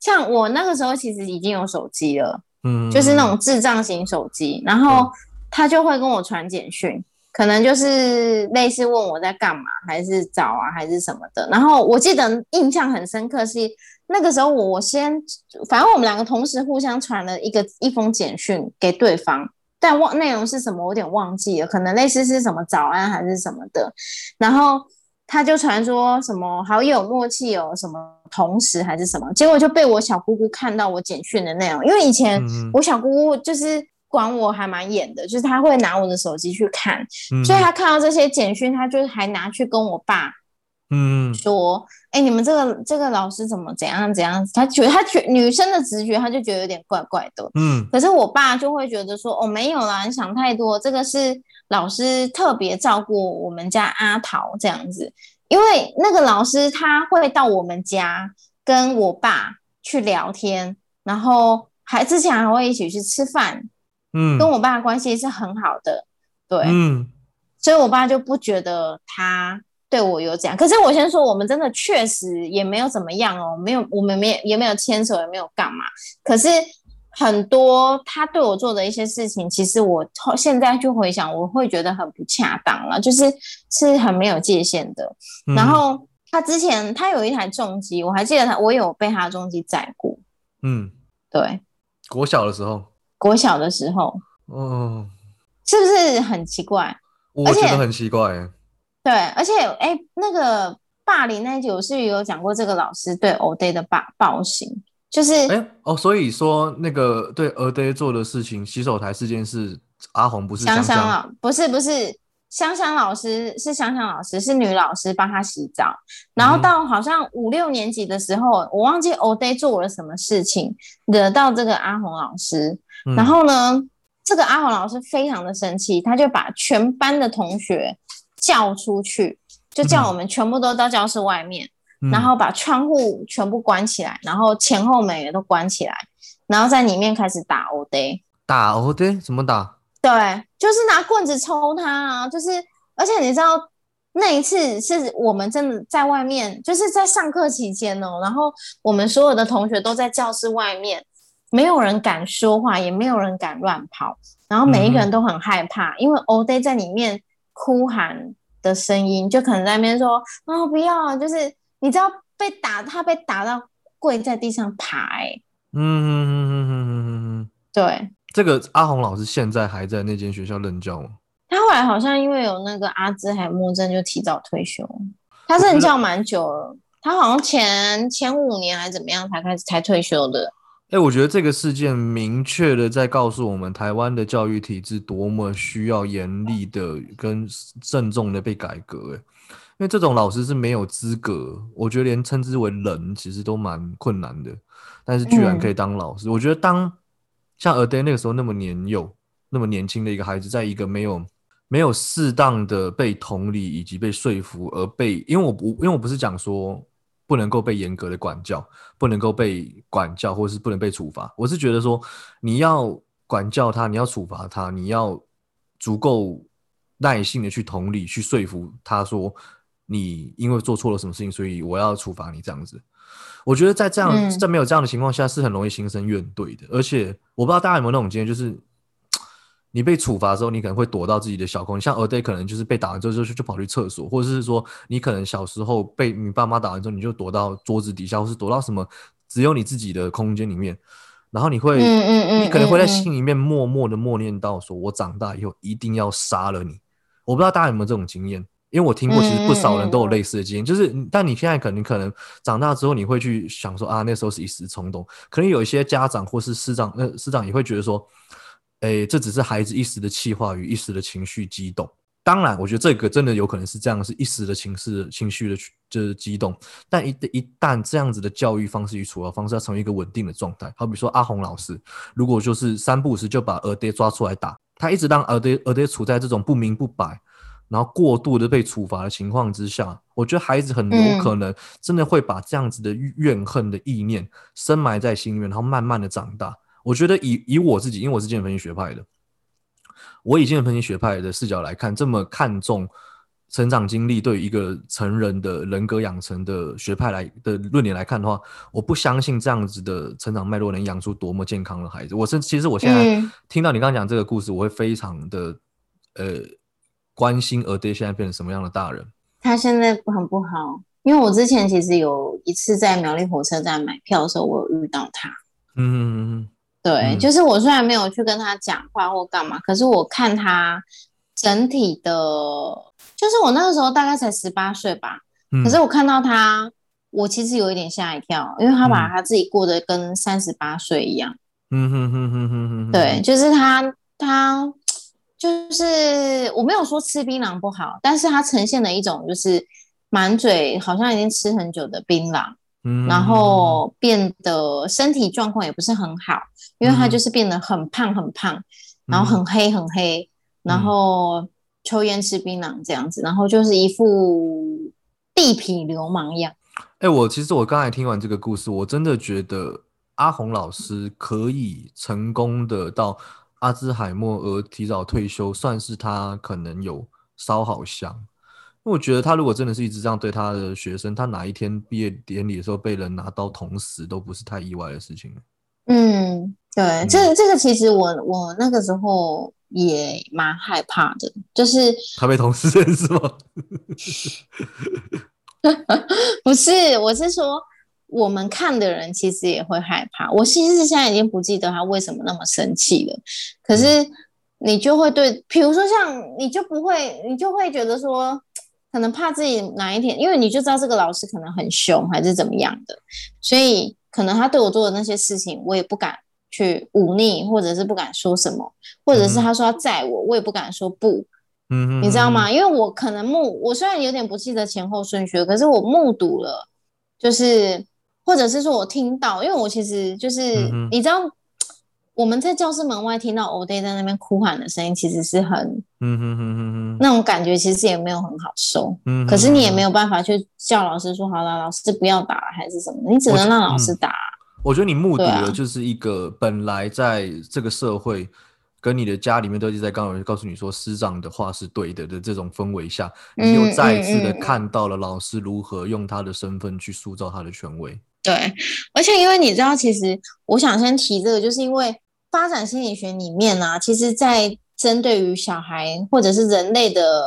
像我那个时候其实已经有手机了，就是那种智障型手机，然后他就会跟我传简讯，可能就是类似问我在干嘛，还是找啊，还是什么的。然后我记得印象很深刻是那个时候我先，反正我们两个同时互相传了一封简讯给对方，但内容是什么我有点忘记了，可能类似是什么早安还是什么的。然后他就传说什么好有默契哦，什么同时还是什么，结果就被我小姑姑看到我简讯的内容。因为以前我小姑姑就是管我还蛮严的，就是她会拿我的手机去看，所以她看到这些简讯，她就还拿去跟我爸说：“哎、欸，你们这个老师怎么怎样怎样？”她觉得女生的直觉，她就觉得有点怪怪的。可是我爸就会觉得说：“哦，没有啦，你想太多，这个是。”老师特别照顾我们家阿桃这样子，因为那个老师他会到我们家跟我爸去聊天，然后之前还会一起去吃饭，跟我爸的关系是很好的，对，所以我爸就不觉得他对我有这样。可是我先说，我们真的确实也没有怎么样哦，没有，我们也没有牵手，也没有干嘛，可是很多他对我做的一些事情，其实我现在就回想，我会觉得很不恰当了，就是很没有界限的。然后他之前他有一台重机，我还记得我有被他的重机载过。对，国小的时候，哦，是不是很奇怪？我觉得很奇怪、欸。对，而且哎、欸，那个霸凌那一集，我是有讲过这个老师对 Oday 的暴行。就是哎哦，所以说那个对 Oday 做的事情，洗手台事件是阿红，不是香香老，不是香老师，是香香老师，是女老师帮他洗澡。然后到好像5、6年级的时候，我忘记 Oday 做了什么事情，惹到这个阿红老师。然后呢，这个阿红老师非常的生气，他就把全班的同学叫出去，就叫我们全部都到教室外面。然后把窗户全部关起来，然后前后门也都关起来，然后在里面开始打 Oday。 打 Oday 怎么打？对，就是拿棍子抽他啊，就是而且你知道那一次是我们真的在外面，就是在上课期间哦，然后我们所有的同学都在教室外面，没有人敢说话，也没有人敢乱跑，然后每一个人都很害怕，因为 Oday 在里面哭喊的声音，就可能在那边说哦不要，就是你知道被打，他被打到跪在地上爬，欸，对。这个阿宏老师现在还在那间学校任教吗？他后来好像因为有那个阿兹海默症就提早退休，他任教蛮久了，他好像前5年还怎么样才退休的。欸，我觉得这个事件明确的在告诉我们台湾的教育体制多么需要严厉的跟慎重的被改革，欸，因为这种老师是没有资格，我觉得连称之为人其实都蛮困难的，但是居然可以当老师，我觉得当像 Oday 那个时候那么年幼那么年轻的一个孩子，在一个没有适当的被同理以及被说服而被，因为我不是讲说不能够被严格的管教，不能够被管教或是不能被处罚，我是觉得说你要管教他，你要处罚他，你要足够耐性的去同理去说服他说你因为做错了什么事情所以我要处罚你这样子。我觉得在没有这样的情况下是很容易心生怨怼的，而且我不知道大家有没有那种经验，就是你被处罚的时候你可能会躲到自己的小空间，像 Oday 可能就是被打完之后就跑去厕所，或者是说你可能小时候被你爸妈打完之后你就躲到桌子底下，或是躲到什么只有你自己的空间里面，然后你可能会在心里面默默的默念到说我长大以后一定要杀了你。我不知道大家有没有这种经验，因为我听过其实不少人都有类似的经验，就是但你现在可能长大之后你会去想说啊那时候是一时冲动，可能有一些家长或是师长也会觉得说欸，这只是孩子一时的气话与一时的情绪激动。当然我觉得这个真的有可能是这样，是一时的情绪的就是激动，但 一旦这样子的教育方式与处罚方式要成为一个稳定的状态，好比说阿宏老师如果就是3不5时就把 Oday 抓出来打，他一直让 Oday 处在这种不明不白然后过度的被处罚的情况之下，我觉得孩子很有可能真的会把这样子的怨恨的意念深埋在心里面，然后慢慢的长大。我觉得 以我自己，因为我是精神分析学派的，我以精神分析学派的视角来看，这么看重成长经历对于一个成人的人格养成的学派的论点来看的话，我不相信这样子的成长脉络能养出多么健康的孩子。其实我现在听到你刚刚讲这个故事，我会非常的关心 Oday 现在变成什么样的大人。他现在很不好，因为我之前其实有一次在苗栗火车站买票的时候我有遇到他。对，就是我虽然没有去跟他讲话或干嘛，可是我看他整体的，就是我那个时候大概才18岁吧，可是我看到他我其实有一点吓一跳，因为他把他自己过得跟38岁一样。对，就是他就是我没有说吃槟榔不好，但是他呈现了一种就是满嘴好像已经吃很久的槟榔，然后变得身体状况也不是很好，因为他就是变得很胖很胖，然后很黑很黑，然后抽烟吃槟榔这样子，然后就是一副地痞流氓样。欸，其实我刚才听完这个故事，我真的觉得阿宏老师可以成功的到阿兹海默而提早退休，算是他可能有烧好香。我觉得他如果真的是一直这样对他的学生，他哪一天毕业典礼的时候被人拿刀捅死都不是太意外的事情。对，这个其实我那个时候也蛮害怕的，就是他被捅死是吗？不是，我是说我们看的人其实也会害怕。我其实现在已经不记得他为什么那么生气了，可是你就会对，比如说像你就会觉得说可能怕自己哪一天，因为你就知道这个老师可能很凶还是怎么样的，所以可能他对我做的那些事情我也不敢去忤逆，或者是不敢说什么，或者是他说要载我，我也不敢说不，你知道吗？因为我可能我虽然有点不记得前后顺序，可是我目睹了，就是或者是说我听到，因为我其实就是你知道我们在教室门外听到 Oday 在那边哭喊的声音，其实是很那种感觉其实也没有很好受，可是你也没有办法去叫老师说好了老师不要打还是什么，你只能让老师打。我觉得你目睹的就是一个本来在这个社会跟你的家里面都一直在告诉你说师长的话是对的这种氛围下，你又再一次的看到了老师如何用他的身份去塑造他的权威。对，而且因为你知道，其实我想先提这个，就是因为发展心理学里面啊，其实在针对于小孩或者是人类的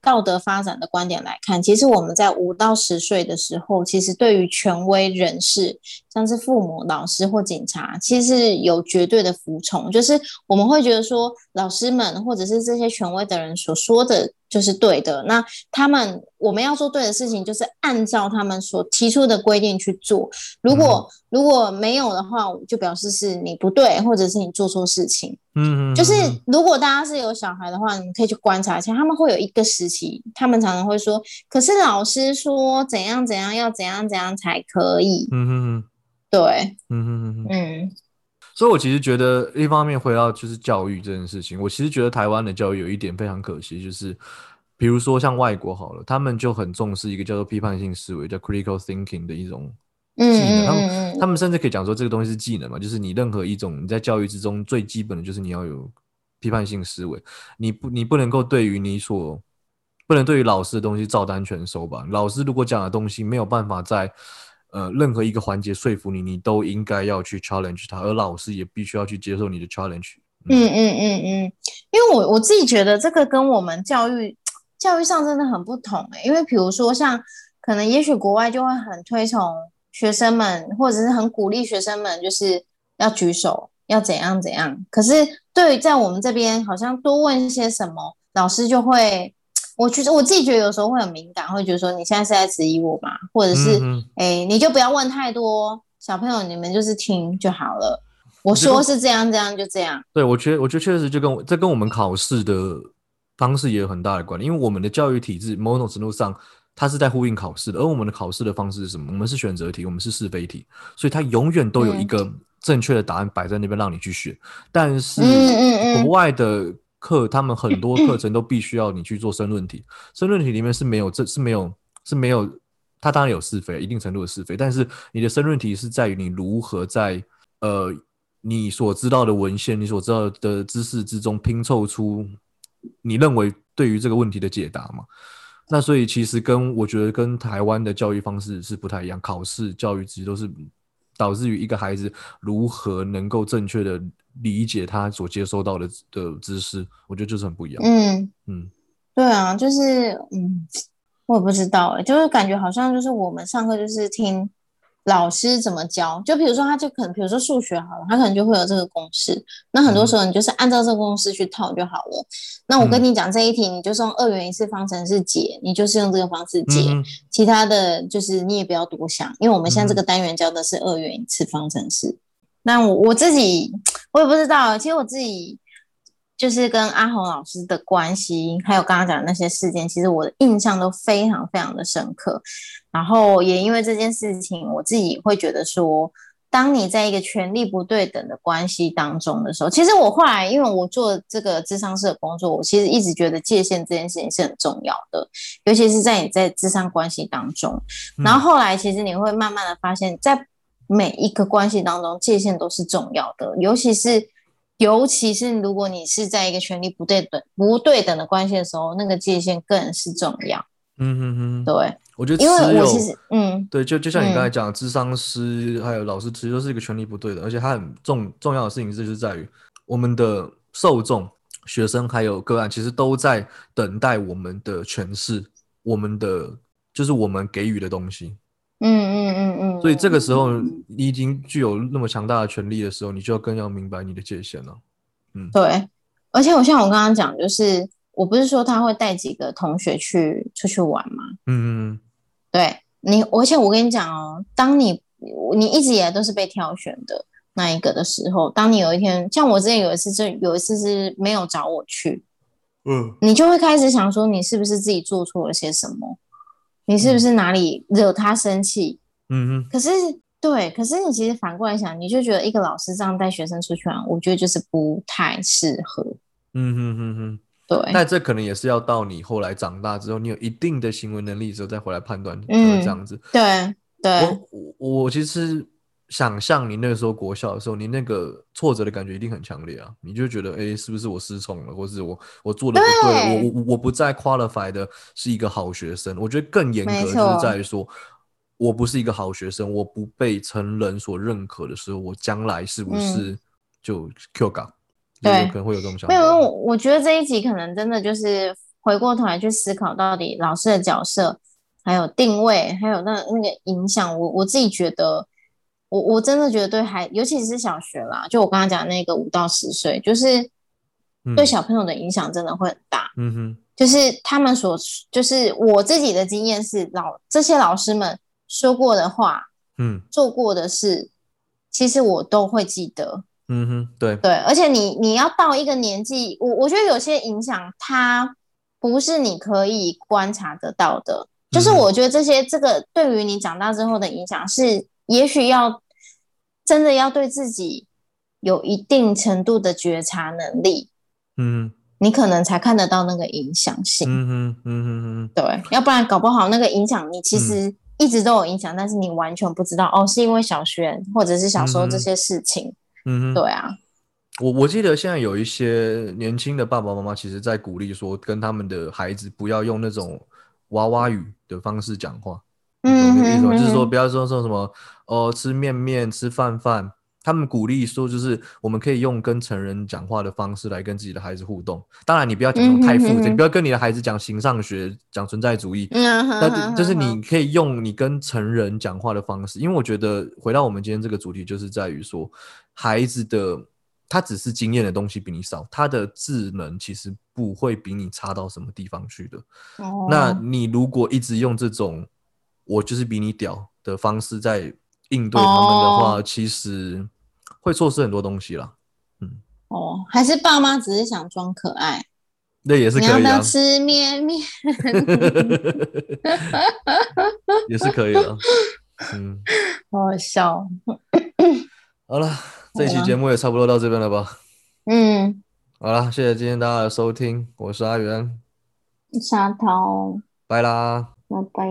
道德发展的观点来看，其实我们在5到10岁的时候，其实对于权威人士，像是父母、老师或警察，其实有绝对的服从，就是我们会觉得说，老师们或者是这些权威的人所说的就是对的，那他们我们要做对的事情就是按照他们所提出的规定去做，如果没有的话就表示是你不对或者是你做错事情。就是如果大家是有小孩的话，你们可以去观察一下，他们会有一个时期他们常常会说，可是老师说怎样怎样要怎样怎样才可以。对，所以我其实觉得一方面回到就是教育这件事情，我其实觉得台湾的教育有一点非常可惜，就是比如说像外国好了，他们就很重视一个叫做批判性思维，叫 critical thinking 的一种技能，他们甚至可以讲说这个东西是技能嘛，就是你任何一种你在教育之中最基本的就是你要有批判性思维，你不能够对于不能对于老师的东西照单全收吧，老师如果讲的东西没有办法在任何一个环节说服你，你都应该要去 challenge 他，而老师也必须要去接受你的 challenge。因为我自己觉得这个跟我们教育上真的很不同因为比如说像可能也许国外就会很推崇学生们，或者是很鼓励学生们就是要举手要怎样怎样，可是对于在我们这边好像多问些什么，老师就会我自己觉得有时候会很敏感，会觉得说你现在是在质疑我嘛，或者是你就不要问太多，小朋友你们就是听就好了，我说是这样这样就这样。对，我觉得确实就跟我们考试的方式也有很大的关联，因为我们的教育体制某种程度上它是在呼应考试的，而我们的考试的方式是什么？我们是选择题，我们是是非题，所以它永远都有一个正确的答案摆在那边让你去选。但是国外的课他们很多课程都必须要你去做申论题，申论题里面是没有，它当然有是非，一定程度的是非，但是你的申论题是在于你如何在你所知道的文献、你所知道的知识之中拼凑出你认为对于这个问题的解答嘛。那所以其实我觉得跟台湾的教育方式是不太一样，考试教育其实都是导致于一个孩子如何能够正确的理解他所接收到的知识，我觉得就是很不一样。对啊，就是我也不知道就是感觉好像就是我们上课就是听老师怎么教，就比如说他就可能比如说数学好了，他可能就会有这个公式，那很多时候你就是按照这个公式去套就好了，那我跟你讲这一题你就是用2元1次方程式解，你就是用这个方式解，其他的就是你也不要多想，因为我们现在这个单元教的是2元1次方程式。那我自己我也不知道，其实我自己就是跟阿宏老师的关系还有刚刚讲的那些事件，其实我的印象都非常非常的深刻，然后也因为这件事情我自己会觉得说，当你在一个权力不对等的关系当中的时候，其实我后来因为我做这个咨商师的工作，我其实一直觉得界限这件事情是很重要的，尤其是在你在咨商关系当中，然后后来其实你会慢慢的发现在每一个关系当中界限都是重要的，尤其是如果你是在一个权力不对等的关系的时候，那个界限更是重要。对，我觉得因为我其实对，就像你刚才讲的，咨商师还有老师其实都是一个权力不对的，而且它很重要的事情就是在于我们的受众、学生还有个案其实都在等待我们的诠释，我们的就是我们给予的东西。所以这个时候你已经具有那么强大的权力的时候，你就更要明白你的界限了。对，而且我刚刚讲，就是我不是说他会带几个同学出去玩吗？对，而且我跟你讲当你一直以来都是被挑选的那一个的时候，当你有一天，像我之前有一次是没有找我去，你就会开始想说你是不是自己做错了些什么，你是不是哪里惹他生气？可是你其实反过来想，你就觉得一个老师这样带学生出去玩，我觉得就是不太适合。对。但这可能也是要到你后来长大之后，你有一定的行为能力之后再回来判断，这样子。对。我其实想象你那个时候国小的时候，你那个挫折的感觉一定很强烈啊！你就觉得，是不是我失宠了，或是我做的不对，我不再 qualify 的是一个好学生。我觉得更严格就是在于说，我不是一个好学生，我不被成人所认可的时候，我将来是不是就 Q 岗？对，可能会有这种想法。没有，我觉得这一集可能真的就是回过头来去思考，到底老师的角色，还有定位，还有那个影响。我自己觉得，我真的觉得对孩，尤其是小学啦，就我刚刚讲那个5到10岁，就是对小朋友的影响真的会很大。嗯哼，就是他们所，就是我自己的经验是这些老师们说过的话，做过的事，其实我都会记得。嗯哼，对对，而且你要到一个年纪，我觉得有些影响它不是你可以观察得到的，就是我觉得这个对于你长大之后的影响是，也许要真的要对自己有一定程度的觉察能力，你可能才看得到那个影响性。对，要不然搞不好那个影响你其实一直都有影响，但是你完全不知道哦，是因为小学或者是小时候这些事情。对啊，我记得现在有一些年轻的爸爸妈妈其实在鼓励说，跟他们的孩子不要用那种娃娃语的方式讲话。就是说不要说什么吃面面吃饭饭，他们鼓励说就是我们可以用跟成人讲话的方式来跟自己的孩子互动。当然你不要讲太复杂，你不要跟你的孩子讲形上学讲存在主义，但就是你可以用你跟成人讲话的方式。因为我觉得回到我们今天这个主题，就是在于说孩子的他只是经验的东西比你少，他的智能其实不会比你差到什么地方去的。那你如果一直用这种我就是比你屌的方式在应对他们的话，其实会错失很多东西啦。还是爸妈只是想装可爱，那也是可以啊。你要不要吃面面？也是可以的。好笑。好了，这期节目也差不多到这边了吧？好了，谢谢今天大家的收听，我是阿元，沙涛，拜啦，拜拜。